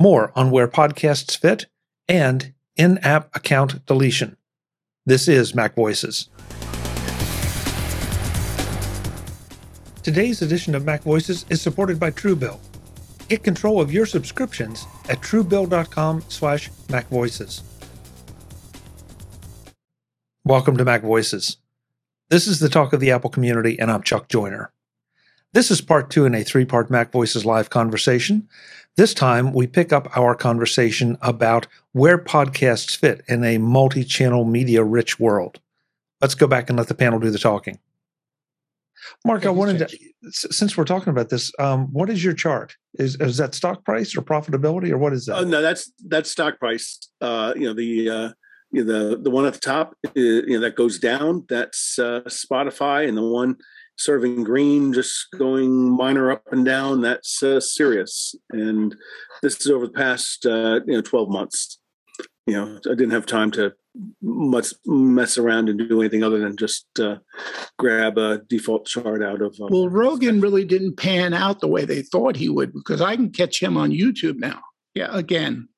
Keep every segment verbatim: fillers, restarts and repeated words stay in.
more on where podcasts fit, and in-app account deletion. This is Mac Voices. Today's edition of Mac Voices is supported by Truebill. Get control of your subscriptions at truebill dot com slash Mac Voices. Welcome to Mac Voices. This is the talk of the Apple community, and I'm Chuck Joyner. This is part two in a three-part Mac Voices Live conversation. This time, we pick up our conversation about where podcasts fit in a multi-channel, media-rich world. Let's go back and let the panel do the talking. Mark, I wanted to, since we're talking about this, um, what is your chart? Is is that stock price or profitability, or what is that? Oh, no, that's that's stock price. Uh, you know, the uh, you know, the the one at the top, uh, you know, that goes down. That's uh, Spotify, and the one sort of in green, just going minor up and down, that's uh, Sirius. And this is over the past uh, you know twelve months. You know, I didn't have time to much mess around and do anything other than just uh, grab a default chart out of. Um, well, Rogan really didn't pan out the way they thought he would, because I can catch him on YouTube now. Yeah, again.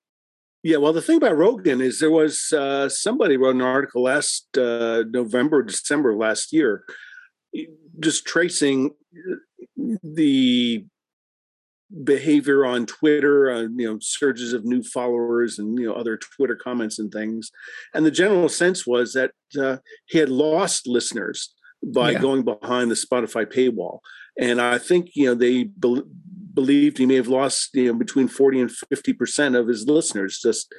Yeah, well, the thing about Rogan is there was uh, somebody wrote an article last uh, November, December of last year, just tracing the behavior on Twitter, uh, you know, surges of new followers and, you know, other Twitter comments and things. And the general sense was that uh, he had lost listeners by yeah. going behind the Spotify paywall. And I think, you know, they be- believed he may have lost, you know, between forty and fifty percent of his listeners just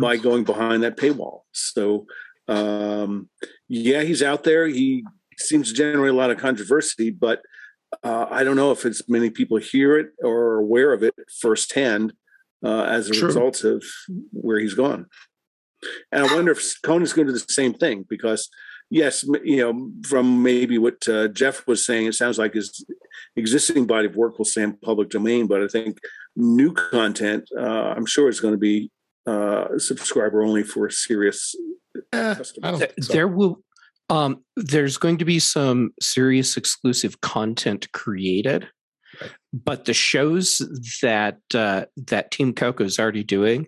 by going behind that paywall. So, um, yeah, he's out there. He seems to generate a lot of controversy, but uh, I don't know if it's many people hear it or are aware of it firsthand uh, as a True. result of where he's gone. And I wonder if Conan's going to do the same thing, because yes, you know, from maybe what uh, Jeff was saying, it sounds like his existing body of work will stay in public domain, but I think new content, uh, I'm sure is going to be uh, subscriber only for serious uh, customers. Th- so. There will. Um, there's going to be some Sirius exclusive content created, right. but the shows that uh, that Team Coco is already doing,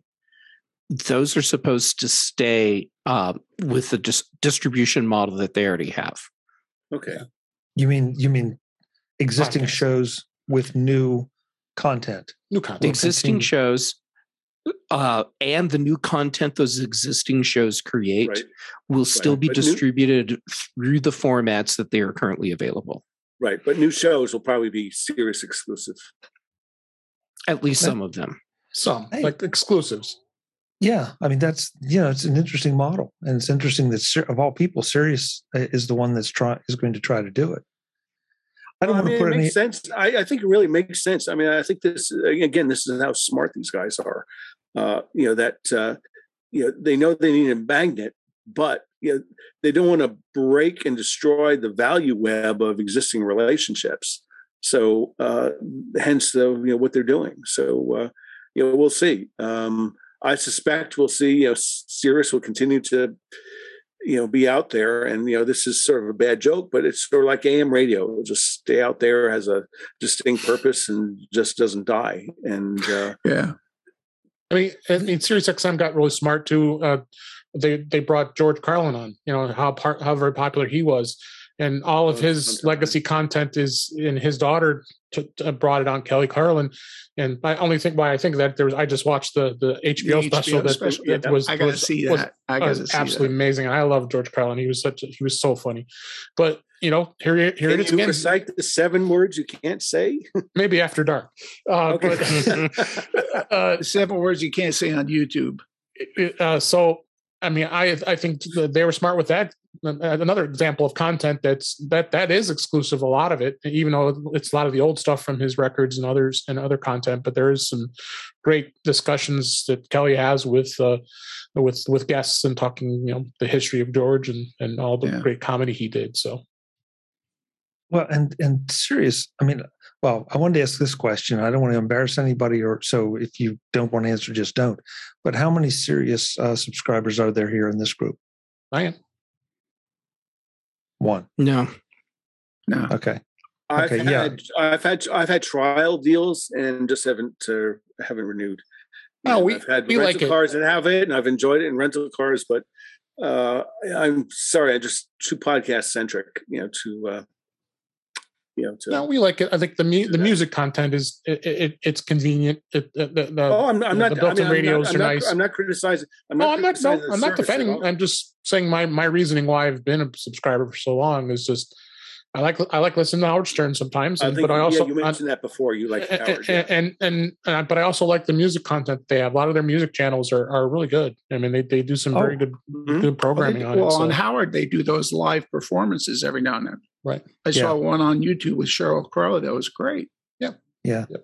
those are supposed to stay uh, with the dis- distribution model that they already have. Okay, you mean you mean existing content. shows with new content, new content, the existing continue. shows. Uh, and the new content those existing shows create right. will still right. be but distributed new- through the formats that they are currently available. Right, but new shows will probably be Sirius exclusive. At least some of them. Some, hey. like exclusives. Yeah, I mean, that's, you know, it's an interesting model. And it's interesting that of all people, Sirius is the one that's try- is going to try to do it. I don't I mean, it makes any... sense. I, I think it really makes sense. I mean, I think this, again, this is how smart these guys are. Uh, you know, that, uh, you know, they know they need a magnet, but, you know, they don't want to break and destroy the value web of existing relationships. So, uh, hence the, you know, what they're doing. So, uh, you know, we'll see. Um, I suspect we'll see, you know, Sirius will continue to, you know, be out there. And, you know, this is sort of a bad joke, but it's sort of like A M radio. It'll just stay out there, has a distinct purpose, and just doesn't die. And, uh, yeah. I mean, I mean, SiriusXM got really smart too. Uh, they they brought George Carlin on. You know how par- how very popular he was, and all of his legacy content is. And his daughter t- t- brought it on, Kelly Carlin. And I only think why I think that there was. I just watched the the H B O, the special, H B O that, special that yeah. was. I gotta was, see that. Was, I gotta was see absolutely that. Amazing. I love George Carlin. He was such. A, he was so funny. But you know, here here Can it is. Can you recite the seven words you can't say? Maybe after dark. Uh, okay. But, uh, seven words you can't say on YouTube. Uh, so I mean, I I think they were smart with that. Another example of content that's that that is exclusive. A lot of it, even though it's a lot of the old stuff from his records and others and other content, but there is some great discussions that Kelly has with uh, with with guests and talking, you know, the history of George and and all the yeah. great comedy he did. So, well, and and Sirius, I mean, well, I wanted to ask this question. I don't want to embarrass anybody, or so if you don't want to answer, just don't. But how many Sirius uh, subscribers are there here in this group? I am. One. No. No. Okay. I've okay. Had, yeah. I've had I've had trial deals and just haven't uh, haven't renewed. No, we, I've had we rental like cars and have it, and I've enjoyed it in rental cars. But uh, I'm sorry, I just too podcast centric, you know. To uh, you know, to no, we like it. I think the mu- the music content is it, it, it's convenient. It, the, the, oh, I'm, I'm not. The built-in I mean, radios I'm not, are I'm nice. Not, I'm not criticizing. I'm not no, criticizing I'm not. No, I'm not defending. I'm just saying my my reasoning why I've been a subscriber for so long is just. I like I like listening to Howard Stern sometimes, I think, but I also yeah, you mentioned I, that before. You like Howard, and, yeah. and, and and but I also like the music content they have. A lot of their music channels are, are really good. I mean, they, they do some oh. very good mm-hmm. good programming well, do, on well, it. Well, so. On Howard, they do those live performances every now and then. Right. I yeah. saw one on YouTube with Sheryl Crow. That was great. Yeah. Yeah. yeah.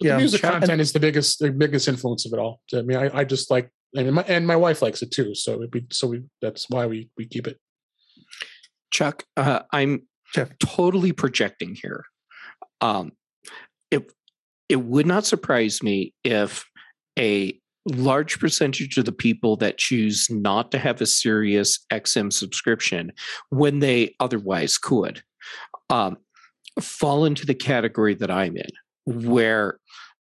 yeah. The music content and, is the biggest the biggest influence of it all. I mean, I, I just like and my and my wife likes it too. So it'd be so we, that's why we we keep it. Chuck, uh, I'm. Jeff. Totally projecting here. Um, it it would not surprise me if a large percentage of the people that choose not to have a Sirius X M subscription when they otherwise could um, fall into the category that I'm in, where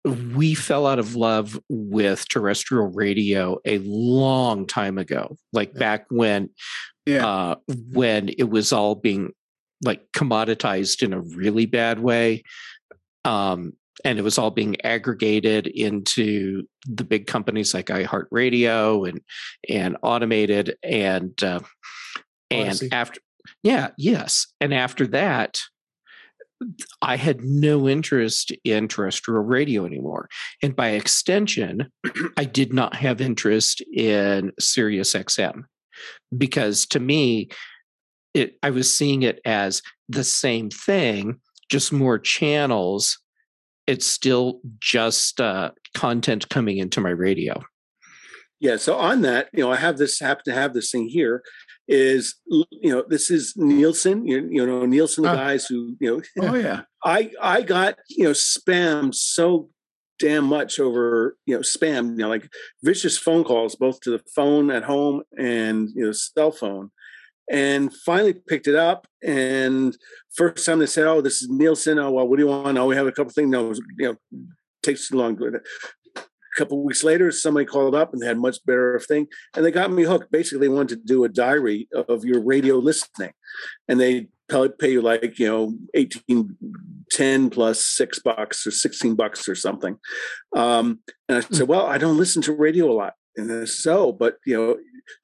we fell out of love with terrestrial radio a long time ago, like yeah. back when yeah. uh, when it was all being like commoditized in a really bad way. Um, and it was all being aggregated into the big companies like iHeartRadio and, and automated. And, uh, and after, yeah, yes. And after that, I had no interest in terrestrial radio anymore. And by extension, I did not have interest in Sirius X M because to me, It, I was seeing it as the same thing, just more channels. It's still just uh, content coming into my radio. Yeah. So on that, you know, I have this happen to have this thing here. Is you know, this is Nielsen. You, you know, Nielsen oh. guys who you know. Oh yeah. I I got you know spammed so damn much over you know spam. You know, like vicious phone calls, both to the phone at home and you know cell phone. And finally picked it up. And first time they said, "Oh, this is Nielsen. Oh, well, what do you want? Oh, we have a couple things. No, it was, you know, takes too long." A couple of weeks later, somebody called up and they had much better thing, and they got me hooked. Basically, they wanted to do a diary of your radio listening, and they probably pay you like you know eighteen, ten plus six bucks or sixteen bucks or something. Um, and I said, "Well, I don't listen to radio a lot," and they said, "Oh, but you know."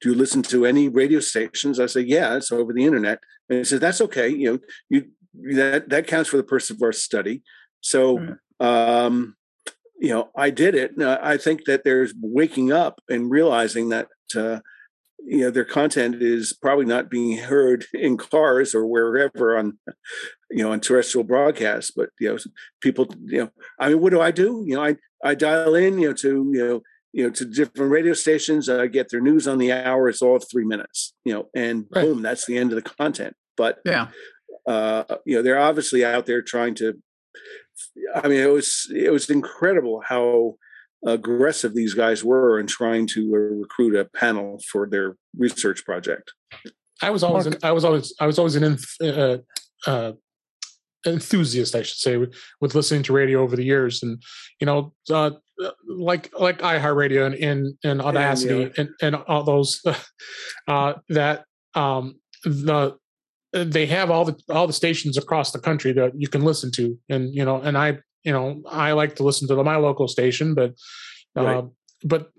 Do you listen to any radio stations? I say, yeah, it's over the internet. And he says, that's okay. You know, you that that counts for the purpose of our study. So, mm-hmm. um, you know, I did it. Now, I think that there's waking up and realizing that, uh, you know, their content is probably not being heard in cars or wherever on, you know, on terrestrial broadcasts. But, you know, people, you know, I mean, what do I do? You know, I, I dial in, you know, to, you know, you know, to different radio stations, uh, get their news on the hour. It's all three minutes, you know, and right. boom, that's the end of the content. But, yeah, uh, you know, they're obviously out there trying to, I mean, it was, it was incredible how aggressive these guys were in trying to uh, recruit a panel for their research project. I was always, an, I was always, I was always an, uh, uh, enthusiast, I should say, with, with listening to radio over the years. And, you know, uh, like like iHeartRadio and, and, and Audacity and, yeah. and, and all those uh, that um, the they have all the all the stations across the country that you can listen to, and you know and I you know I like to listen to my local station, but uh, right. but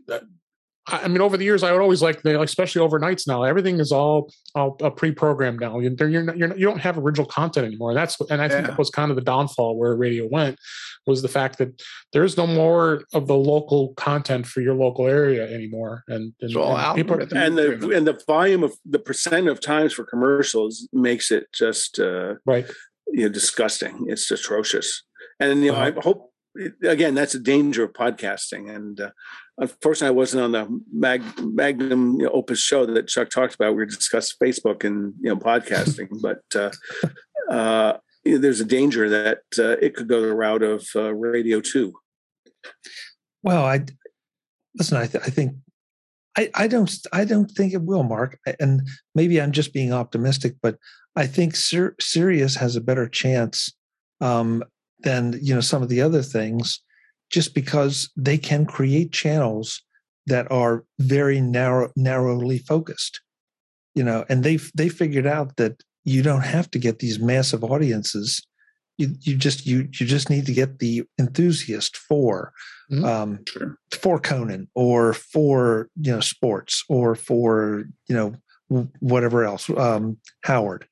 I mean over the years I would always like the, especially overnights now everything is all all uh, pre-programmed now. You're, you're, not, you're not, you don't have original content anymore, and that's and I think yeah. that was kind of the downfall where radio went. Was the fact that there's no more of the local content for your local area anymore, and and, so and, people, and the and the volume of the percent of times for commercials makes it just uh, right, you know, disgusting. It's atrocious, and you know, uh-huh. I hope again that's a danger of podcasting. And uh, unfortunately, I wasn't on the mag, Magnum you know, Opus show that Chuck talked about. We were discussing Facebook and you know podcasting, but. Uh, uh, There's a danger that uh, it could go the route of uh, radio too. Well, I listen. I, th- I think I, I don't. I don't think it will, Mark. And maybe I'm just being optimistic, but I think Sir, Sirius has a better chance um, than you know some of the other things just because they can create channels that are very narrow, narrowly focused, you know, and they they figured out that you don't have to get these massive audiences. You you just you you just need to get the enthusiast for, mm-hmm. um, sure. for Conan or for you know sports or for you know whatever else. Um, Howard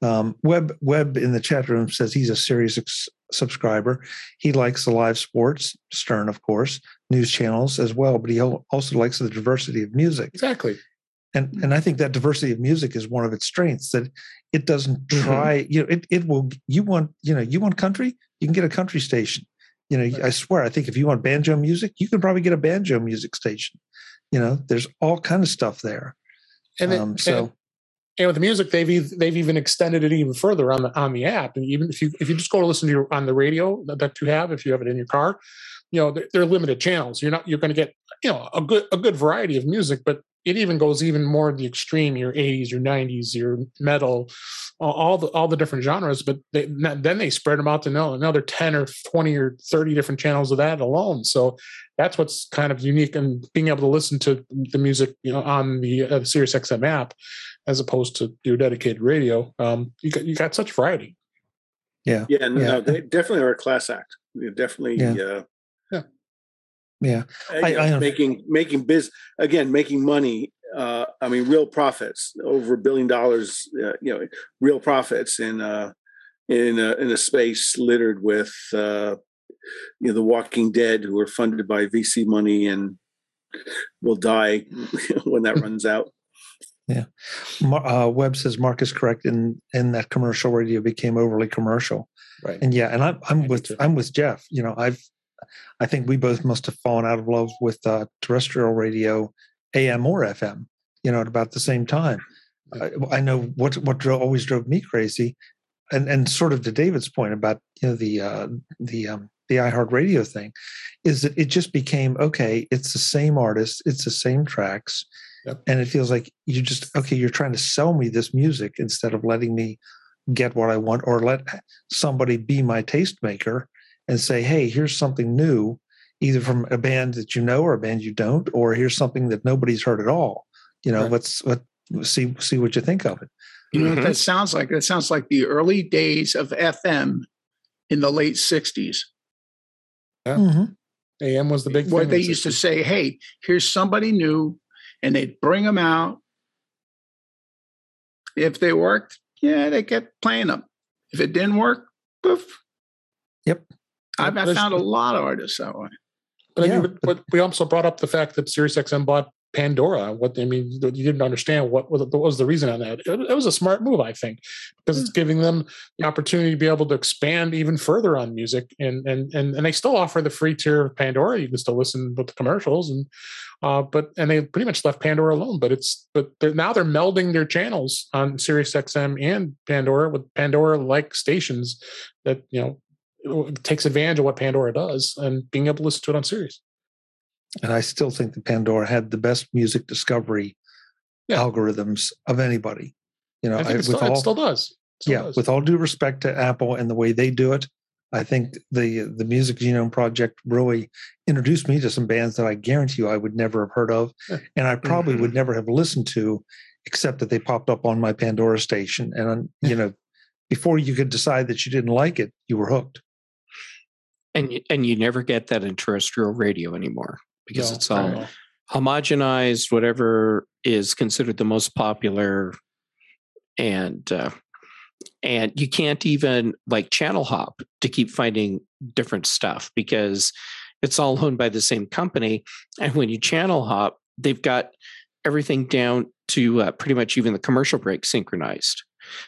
um, Webb Webb in the chat room says he's a Sirius ex- subscriber. He likes the live sports, Stern of course, news channels as well, but he also likes the diversity of music. Exactly. And and I think that diversity of music is one of its strengths, that it doesn't try, mm-hmm. you know, it it will, you want, you know, you want country, you can get a country station. You know, right. I swear, I think if you want banjo music, you can probably get a banjo music station. You know, there's all kinds of stuff there. And then, um, so. And, and with the music, they've they've even extended it even further on the on the app. And even if you if you just go to listen to your on the radio that you have, if you have it in your car, you know, they're, they're limited channels. You're not, you're going to get, you know, a good a good variety of music, but it even goes even more in the extreme, your eighties, your nineties, your metal, all the all the different genres. But they, then they spread them out to know another ten or twenty or thirty different channels of that alone. So that's what's kind of unique, and being able to listen to the music, you know, on the uh, SiriusXM app as opposed to your dedicated radio. Um, you got you got such variety. Yeah, yeah, no, yeah. no they definitely are a class act. They're definitely. Yeah. Uh, Yeah, I, you know, I making making biz again, making money. Uh, I mean, real profits over a billion dollars. Uh, you know, real profits in uh, in a, in a space littered with uh, you know the Walking Dead, who are funded by V C money and will die when that runs out. Yeah, uh, Webb says Mark is correct in in that commercial radio became overly commercial. Right, and yeah, and I'm I'm with I'm with Jeff. You know, I've. I think we both must have fallen out of love with uh, terrestrial radio, A M or F M, you know, at about the same time. I, I know what what drove, always drove me crazy, and and sort of to David's point about you know the uh, the um, the iHeartRadio thing, is that it just became okay. It's the same artists, it's the same tracks, yep. and it feels like you just okay. You're trying to sell me this music instead of letting me get what I want, or let somebody be my tastemaker. And say, hey, here's something new, either from a band that you know or a band you don't, or here's something that nobody's heard at all. You know, right. let's let's see see what you think of it. You know what that sounds like? That sounds like the early days of F M in the late sixties. Yeah. Mm-hmm. A M was the big thing. Where they used to say, hey, here's somebody new, and they'd bring them out. If they worked, yeah, they kept playing them. If it didn't work, poof. Yep. I've I found a lot of artists that way. But, yeah. I mean, but we also brought up the fact that SiriusXM bought Pandora. What I mean, you didn't understand what, what was the reason on that. It, it was a smart move, I think, because it's giving them the opportunity to be able to expand even further on music. And and and, and they still offer the free tier of Pandora. You can still listen with the commercials, and uh, but and they pretty much left Pandora alone. But it's but they're, now they're melding their channels on SiriusXM and Pandora with Pandora-like stations that you know. It takes advantage of what Pandora does and being able to listen to it on Sirius. And I still think that Pandora had the best music discovery yeah. algorithms of anybody. You know, I think I, it, still, with all, it still does. It still yeah, does. With all due respect to Apple and the way they do it, I think the the Music Genome Project really introduced me to some bands that I guarantee you I would never have heard of, yeah. and I probably mm-hmm. would never have listened to, except that they popped up on my Pandora station. And you know, before you could decide that you didn't like it, you were hooked. And and you never get that in terrestrial radio anymore because no, it's all homogenized, whatever is considered the most popular, and uh, and you can't even like channel hop to keep finding different stuff because it's all owned by the same company. And when you channel hop, they've got everything down to uh, pretty much even the commercial break synchronized.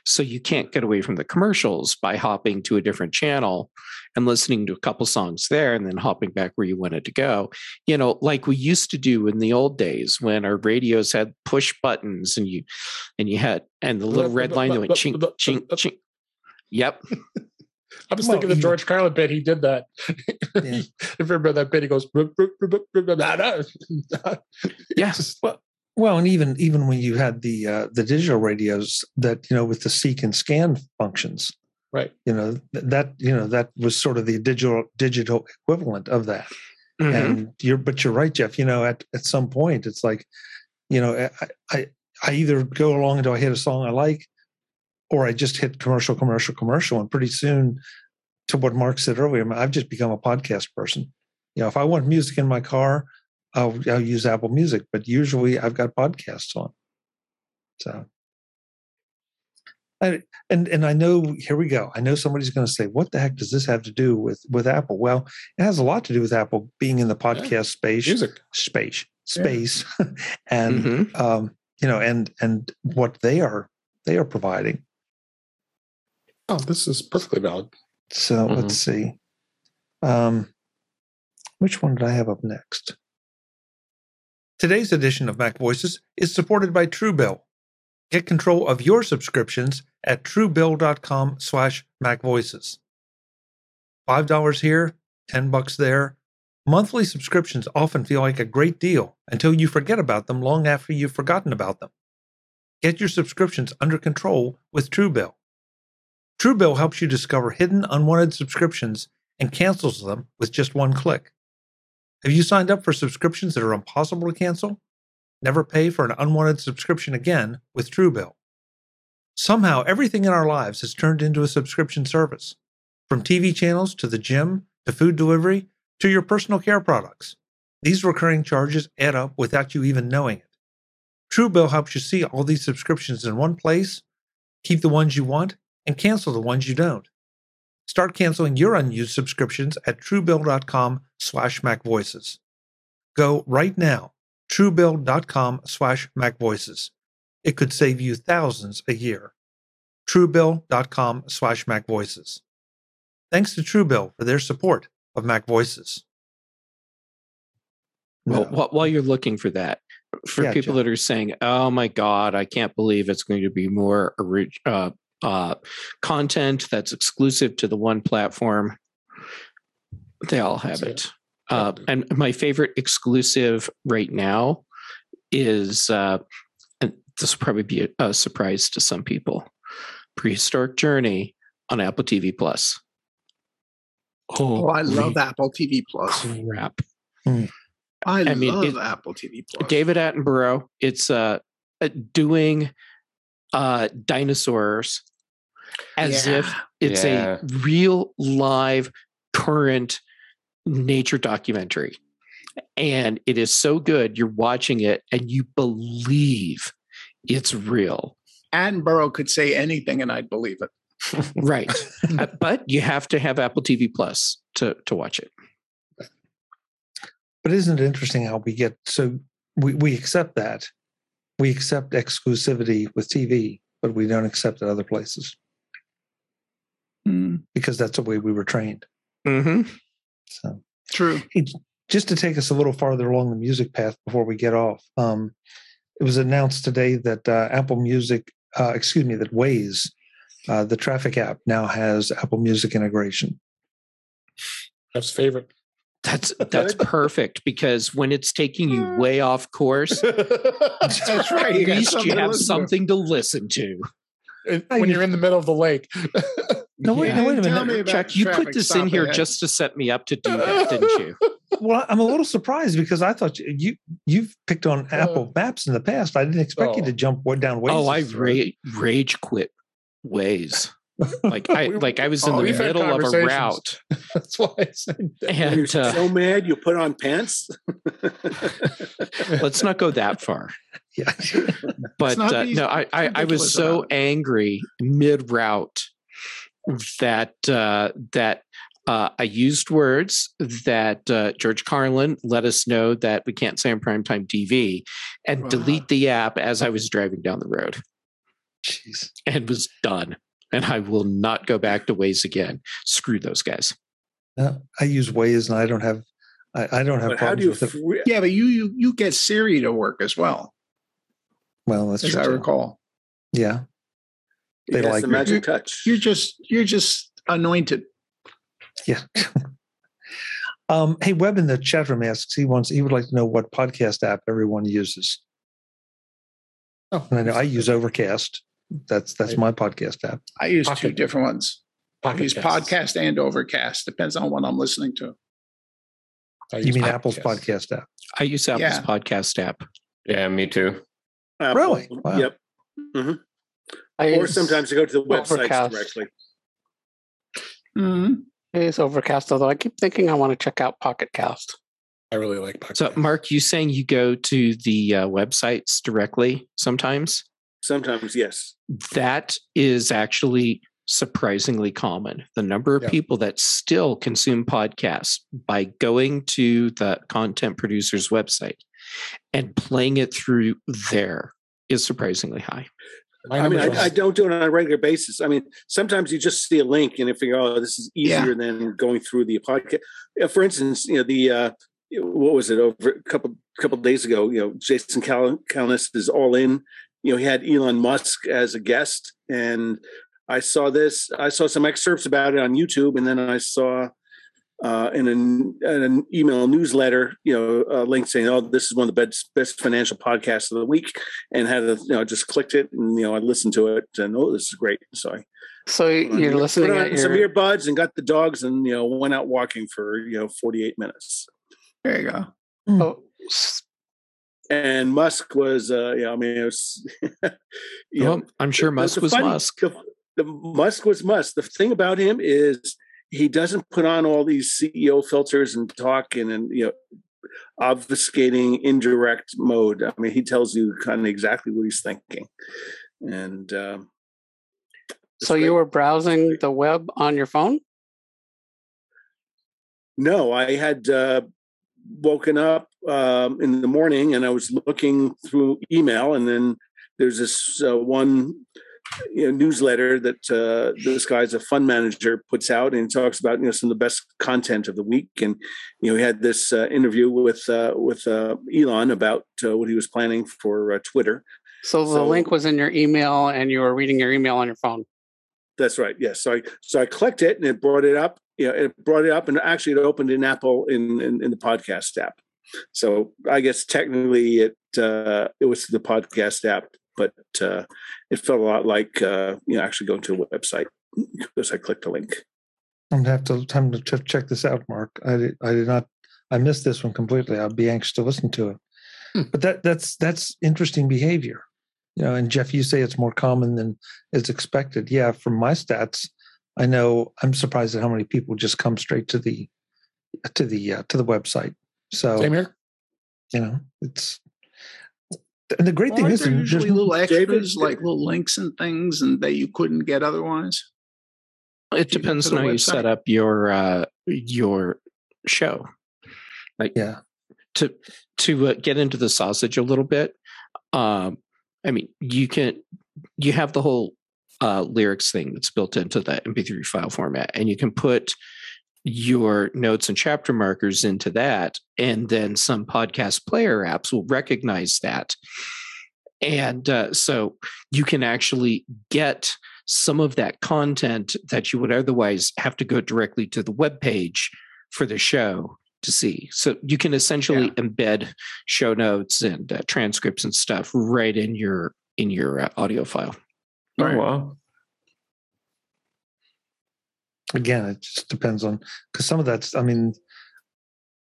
So you can't get away from the commercials by hopping to a different channel and listening to a couple songs there and then hopping back where you wanted to go. You know, like we used to do in the old days when our radios had push buttons and you and you had and the little red line that went chink, chink, chink. Yep. I was well, thinking the George Carlin bit. He did that. Yeah. If you remember that bit, he goes, yeah. Well, and even even when you had the uh, the digital radios that, you know, with the seek and scan functions, Right. You know, that, you know, that was sort of the digital digital equivalent of that. Mm-hmm. And you're, but you're right, Jeff, you know, at, at some point it's like, you know, I, I, I either go along until I hit a song I like, or I just hit commercial, commercial, commercial. And pretty soon, to what Mark said earlier, I've just become a podcast person. You know, if I want music in my car, I'll, I'll use Apple Music, but usually I've got podcasts on. So, I, and and I know, here we go. I know somebody's going to say, what the heck does this have to do with, with Apple? Well, it has a lot to do with Apple being in the podcast yeah. space, music. space, space, yeah. and, mm-hmm. um, you know, and, and what they are, they are providing. Oh, this is perfectly valid. So mm-hmm. let's see. Um, which one did I have up next? Today's edition of Mac Voices is supported by Truebill. Get control of your subscriptions at truebill.com slash macvoices. five dollars here, ten bucks there. Monthly subscriptions often feel like a great deal until you forget about them long after you've forgotten about them. Get your subscriptions under control with Truebill. Truebill helps you discover hidden unwanted subscriptions and cancels them with just one click. Have you signed up for subscriptions that are impossible to cancel? Never pay for an unwanted subscription again with Truebill. Somehow, everything in our lives has turned into a subscription service, from T V channels to the gym to food delivery to your personal care products. These recurring charges add up without you even knowing it. Truebill helps you see all these subscriptions in one place, keep the ones you want, and cancel the ones you don't. Start canceling your unused subscriptions at truebill.com slash macvoices. Go right now, truebill.com slash macvoices. It could save you thousands a year. truebill.com slash macvoices. Thanks to Truebill for their support of Mac Voices. Well, no. While you're looking for that, for yeah, people John. that are saying, oh my God, I can't believe it's going to be more uh, Uh, content that's exclusive to the one platform, they all have it. Uh, and my favorite exclusive right now is, uh, and this will probably be a, a surprise to some people, Prehistoric Journey on Apple T V Plus. Oh, oh I love Apple T V Plus. Crap. Mm. I, I love mean, it, Apple T V Plus. David Attenborough, it's uh, doing uh, dinosaurs as yeah. if it's yeah. a real, live, current nature documentary. And it is so good. You're watching it and you believe it's real. Attenborough could say anything and I'd believe it. Right. uh, but you have to have Apple T V Plus to, to watch it. But isn't it interesting how we get, so we, we accept that. We accept exclusivity with T V, but we don't accept it other places. Mm. Because that's the way we were trained. Mm-hmm. So true. Hey, just to take us a little farther along the music path before we get off, um, it was announced today that uh, Apple Music, uh, excuse me, that Waze, uh, the traffic app, now has Apple Music integration. That's favorite. That's that's perfect, because when it's taking you way off course, that's right. At least you have something to listen to. When you're in the middle of the lake. No, wait, yeah. no, wait a minute, Chuck. You put this in here just to set me up to do that, didn't you? Well, I'm a little surprised because I thought you, you you've picked on Apple Maps in the past. I didn't expect oh. you to jump down Waze. Oh, I ra- rage quit Waze. Like I like I was in oh, the middle of a route. That's why I said that. And you're uh, so mad you put on pants. Let's not go that far. Yeah. But uh, no, I, I, I was so about. angry mid route that uh, that uh, I used words that uh, George Carlin let us know that we can't say on primetime T V, and wow. delete the app as I was driving down the road. Jeez. And was done. And I will not go back to Waze again. Screw those guys. No, I use Waze, and I don't have, I, I don't have. But how do you? With it. Yeah, but you you you get Siri to work as well. Well, that's as true. I recall. Yeah, they yes, like the magic touch. You're just you're just anointed. Yeah. um, hey, Webb in the chat room asks he wants he would like to know what podcast app everyone uses. Oh, and I know I use Overcast. That's that's my podcast app. I use Pocket. two different ones. I use podcast and Overcast. Depends on what I'm listening to. I you mean podcasts. Apple's podcast app? I use Apple's yeah. podcast app. Yeah, me too. Apple. Really? Wow. Yep. Mm-hmm. I or sometimes I go to the website directly. Mm-hmm. It is Overcast, although I keep thinking I want to check out PocketCast. I really like PocketCast. So, Mark, you saying you go to the uh, websites directly sometimes? Sometimes, yes. That is actually surprisingly common. The number of yeah. people that still consume podcasts by going to the content producer's website and playing it through there is surprisingly high. My I mean, I, I don't do it on a regular basis. I mean, sometimes you just see a link and you figure, oh, this is easier yeah. than going through the podcast. For instance, you know, the uh, what was it over a couple couple of days ago? You know, Jason Calacanis is all in. You know, he had Elon Musk as a guest, and I saw this. I saw some excerpts about it on YouTube, and then I saw uh, in, an, in an email newsletter, you know, a link saying, "Oh, this is one of the best, best financial podcasts of the week," and had a, you know, just clicked it, and you know, I listened to it, and oh, this is great. So, I, so you're um, listening put on your... some earbuds and got the dogs, and you know, went out walking for you know forty-eight minutes. There you go. Mm. Oh. And Musk was, uh, yeah, I mean, it was. you well, know, I'm sure Musk was funny, Musk. The, The Musk was Musk. The thing about him is he doesn't put on all these C E O filters and talk in and you know obfuscating indirect mode. I mean, he tells you kind of exactly what he's thinking. And um, so, you were browsing the web on your phone? No, I had uh, woken up um, in the morning and I was looking through email, and then there's this uh, one. You know, newsletter that uh, this guy's a fund manager puts out, and talks about you know some of the best content of the week. And you know, he had this uh, interview with uh, with uh, Elon about uh, what he was planning for uh, Twitter. So the so, link was in your email, and you were reading your email on your phone. That's right. Yes. So I so I clicked it, and it brought it up. You know, it brought it up, and actually it opened in Apple in in, in the podcast app. So I guess technically it uh, it was the podcast app. But uh, it felt a lot like uh, you know actually going to a website because I clicked a link. I'm gonna have to time to check this out, Mark. I did, I did not. I missed this one completely. I'd be anxious to listen to it. Hmm. But that that's that's interesting behavior, you know. And Jeff, you say it's more common than is expected. Yeah, from my stats, I know I'm surprised at how many people just come straight to the to the uh, to the website. So same here. You know, it's. And the great well, thing is, there's usually little extras, David, like little links and things, and that you couldn't get otherwise. It depends on how website. you set up your uh, your show. Like, yeah, to to uh, get into the sausage a little bit. Um, I mean, you can you have the whole uh, lyrics thing that's built into that M P three file format, and you can put your notes and chapter markers into that, and then some podcast player apps will recognize that. And uh, so you can actually get some of that content that you would otherwise have to go directly to the web page for the show to see. So you can essentially yeah. embed show notes and uh, transcripts and stuff right in your in your uh, audio file. Oh, right. Wow. Again, it just depends on, because some of that's, I mean,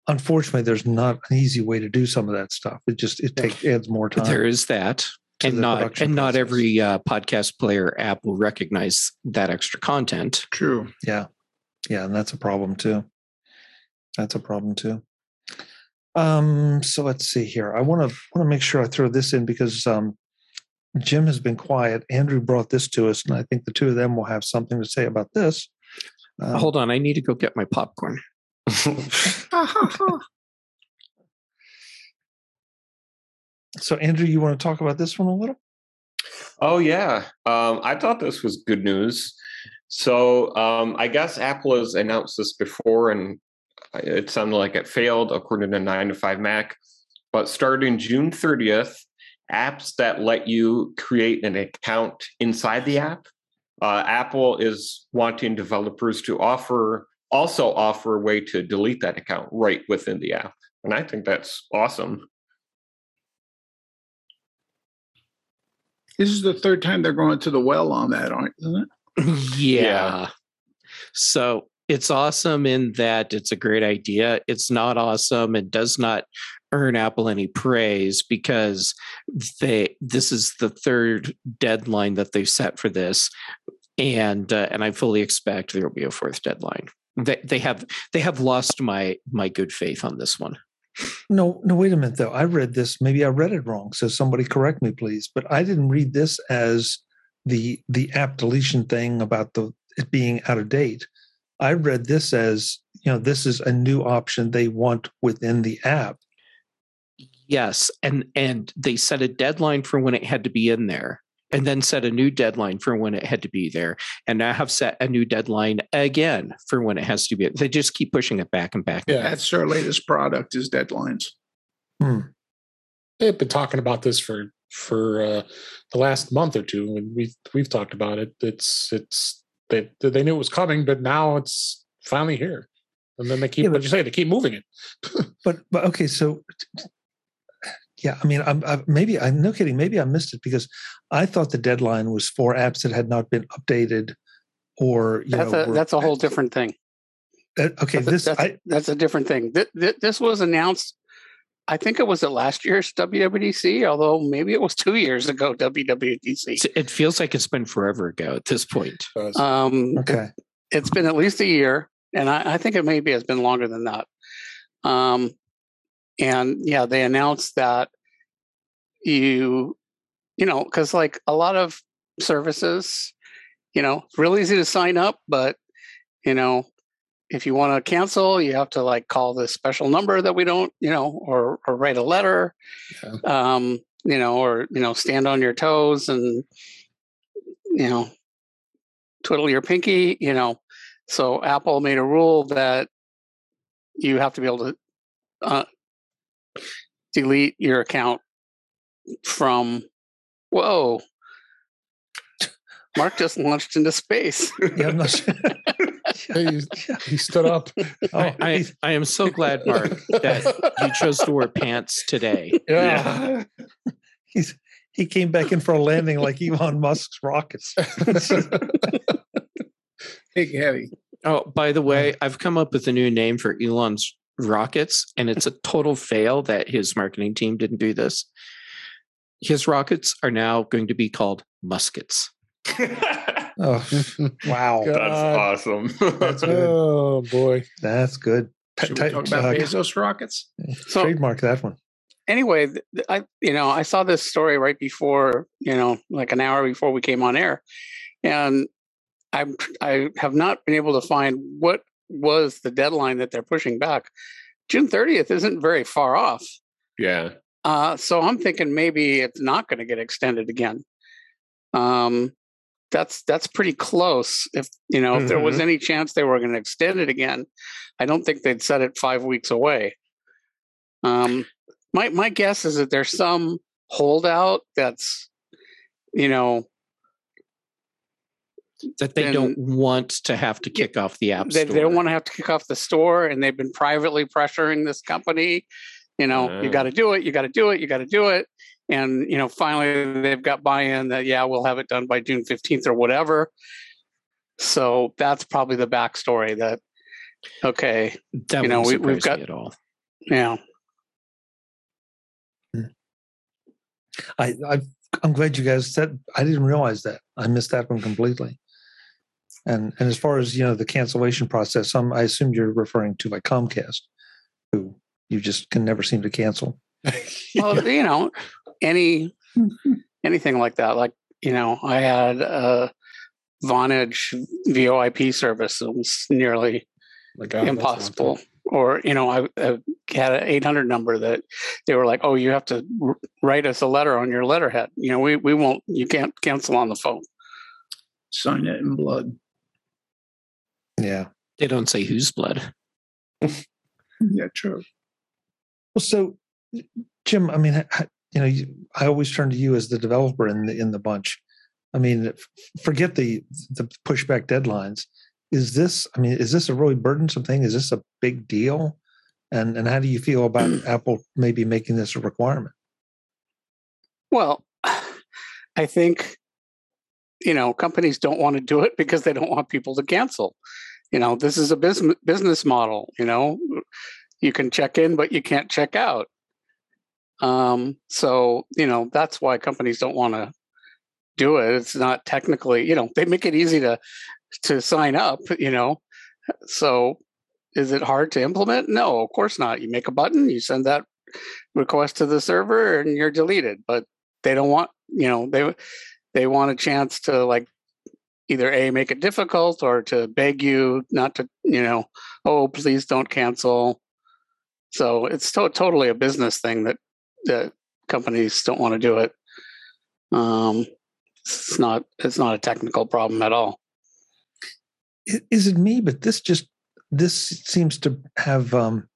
unfortunately, there's not an easy way to do some of that stuff. It just, it takes, adds more time. There is that. And not, and process. not every uh, podcast player app will recognize that extra content. True. Yeah. Yeah. And that's a problem too. That's a problem too. Um, so let's see here. I want to, want to make sure I throw this in because, um, Jim has been quiet. Andrew brought this to us, and I think the two of them will have something to say about this. Um, Hold on, I need to go get my popcorn. So, Andrew, you want to talk about this one a little? Oh, yeah. Um, I thought this was good news. So um, I guess Apple has announced this before, and it sounded like it failed, according to nine to five Mac. But starting June thirtieth, apps that let you create an account inside the app. Uh, Apple is wanting developers to offer, also offer a way to delete that account right within the app. And I think that's awesome. This is the third time they're going to the well on that, aren't, isn't it? Yeah. yeah. So it's awesome in that it's a great idea. It's not awesome and does not earn Apple any praise because they this is the third deadline that they've set for this, and uh, and I fully expect there will be a fourth deadline. They they have they have lost my my good faith on this one. No, no, wait a minute though. I read this. Maybe I read it wrong. So somebody correct me, please. But I didn't read this as the the app deletion thing about the it being out of date. I read this as, you know, this is a new option they want within the app. Yes, and and they set a deadline for when it had to be in there, and then set a new deadline for when it had to be there, and now have set a new deadline again for when it has to be. They just keep pushing it back and back. Yeah, and back. That's their latest product is deadlines. Hmm. They've been talking about this for for uh, the last month or two, and we've we've talked about it. It's it's they they knew it was coming, but now it's finally here, and then they keep yeah, but, what you say they keep moving it. but but okay, so. Yeah, I mean, I'm, I, maybe I'm no kidding. Maybe I missed it because I thought the deadline was for apps that had not been updated, or you that's know, a, that's a whole different thing. Uh, okay, that's this a, that's, I, that's a different thing. Th- th- this was announced. I think it was at last year's W W D C, although maybe it was two years ago. W W D C. It feels like it's been forever ago at this point. Um, okay, it, it's been at least a year, and I, I think it maybe has been longer than that. Um. And yeah, they announced that you, you know, because like a lot of services, you know, it's real easy to sign up, but you know, if you want to cancel, you have to like call this special number that we don't, you know, or or write a letter, yeah. um, you know, or you know, stand on your toes and you know, twiddle your pinky, you know. So Apple made a rule that you have to be able to. Uh, delete your account from whoa Mark just launched into space. Yeah, I'm not sure. he, he stood up. Oh, I, I am so glad, Mark, that you chose to wear pants today. Yeah, yeah. He's he came back in for a landing like Elon Musk's rockets. Big heavy. Oh, by the way, I've come up with a new name for Elon's rockets, and it's a total fail that his marketing team didn't do this. His rockets are now going to be called muskets. Oh, wow. God. That's awesome. That's good. Oh, boy. That's good. Should we talk about uh, Bezos rockets? So, trademark that one. Anyway, I you know, I saw this story right before, you know, like an hour before we came on air, and I I have not been able to find what was the deadline that they're pushing back. June thirtieth isn't very far off. Yeah. Uh, so I'm thinking maybe it's not going to get extended again. Um, that's that's pretty close. If you know, mm-hmm. if there was any chance they were going to extend it again, I don't think they'd set it five weeks away. Um, my my guess is that there's some holdout that's, you know. That they don't want to have to kick off the app store. They don't want to have to kick off the store, and they've been privately pressuring this company. You know, uh, you got to do it. You got to do it. You got to do it. And you know, finally, they've got buy-in that yeah, we'll have it done by June fifteenth or whatever. So that's probably the backstory. That okay, that you know, we, we've got it all. Yeah, I, I I'm glad you guys said. I didn't realize that. I missed that one completely. And and as far as, you know, the cancellation process, I'm, I assume you're referring to like Comcast, who you just can never seem to cancel. Well, you know, any anything like that. Like, you know, I had a Vonage VoIP service that was nearly oh God, impossible. Or, you know, I, I had an eight hundred number that they were like, oh, you have to write us a letter on your letterhead. You know, we we won't, you can't cancel on the phone. Sign it in blood. Yeah. They don't say whose blood. Yeah, true. Well, so, Jim, I mean, I, you know, you, I always turn to you as the developer in the in the bunch. I mean, forget the the pushback deadlines. Is this, I mean, is this a really burdensome thing? Is this a big deal? And and how do you feel about Apple maybe making this a requirement? Well, I think, you know, companies don't want to do it because they don't want people to cancel. You know, this is a business business model. You know, you can check in, but you can't check out. Um, so, you know, that's why companies don't want to do it. It's not technically, you know, they make it easy to to sign up, you know. So is it hard to implement? No, of course not. You make a button, you send that request to the server, and you're deleted. But they don't want, you know, they they want a chance to, like, either A, make it difficult, or to beg you not to, you know, oh, please don't cancel. So it's to- totally a business thing that that companies don't want to do it. Um, it's not it's not a technical problem at all. Is it me? But this just this seems to have um,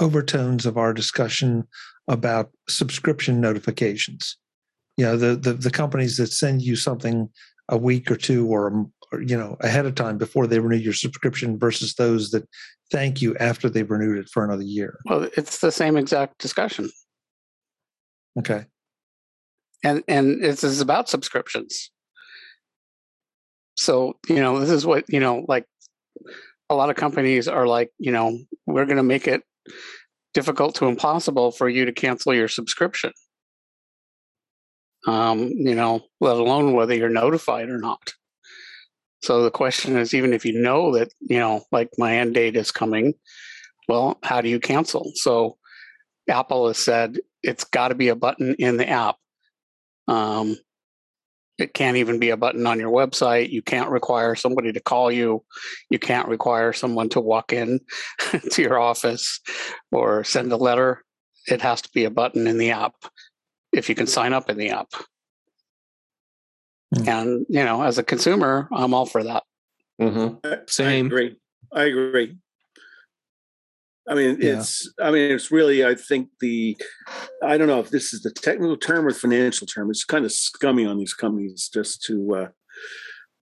overtones of our discussion about subscription notifications. You know, the the, the companies that send you something a week or two, or, or you know, ahead of time before they renew your subscription, versus those that thank you after they've renewed it for another year. Well, it's the same exact discussion. Okay. And and this is about subscriptions. So, you know, this is what, you know, like a lot of companies are like, you know, we're going to make it difficult to impossible for you to cancel your subscription. Um, you know, let alone whether you're notified or not. So the question is, even if you know that, you know, like my end date is coming, well, how do you cancel? So Apple has said it's got to be a button in the app. Um, it can't even be a button on your website. You can't require somebody to call you. You can't require someone to walk in to your office or send a letter. It has to be a button in the app if you can sign up in the app. Mm-hmm. And, you know, as a consumer, I'm all for that. Mm-hmm. Same. I agree. I agree. I mean, yeah. it's, I mean, it's really, I think the, I don't know if this is the technical term or financial term. It's kind of scummy on these companies just to, uh,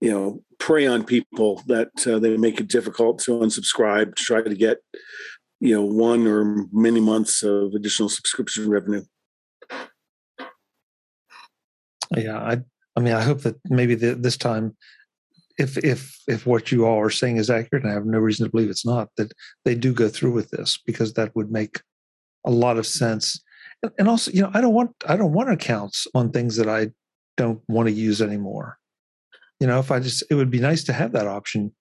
you know, prey on people that uh, they make it difficult to unsubscribe, to try to get, you know, one or many months of additional subscription revenue. Yeah. I, I mean, I hope that maybe the, this time, If if if what you all are saying is accurate, and I have no reason to believe it's not, that they do go through with this, because that would make a lot of sense. And, and also, you know, I don't want I don't want accounts on things that I don't want to use anymore. You know, if I just, it would be nice to have that option.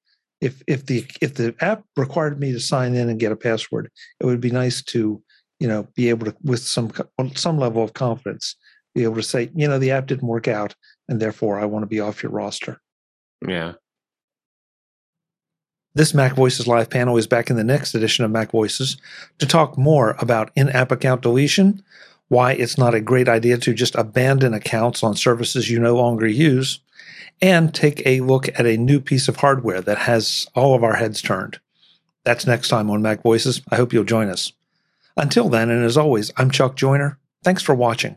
If if the if the app required me to sign in and get a password, it would be nice to, you know, be able to, with some some level of confidence, be able to say, you know, the app didn't work out, and therefore I want to be off your roster. Yeah. This Mac Voices Live panel is back in the next edition of Mac Voices to talk more about in-app account deletion, why it's not a great idea to just abandon accounts on services you no longer use, and take a look at a new piece of hardware that has all of our heads turned. That's next time on Mac Voices. I hope you'll join us. Until then, and as always, I'm Chuck Joyner. Thanks for watching.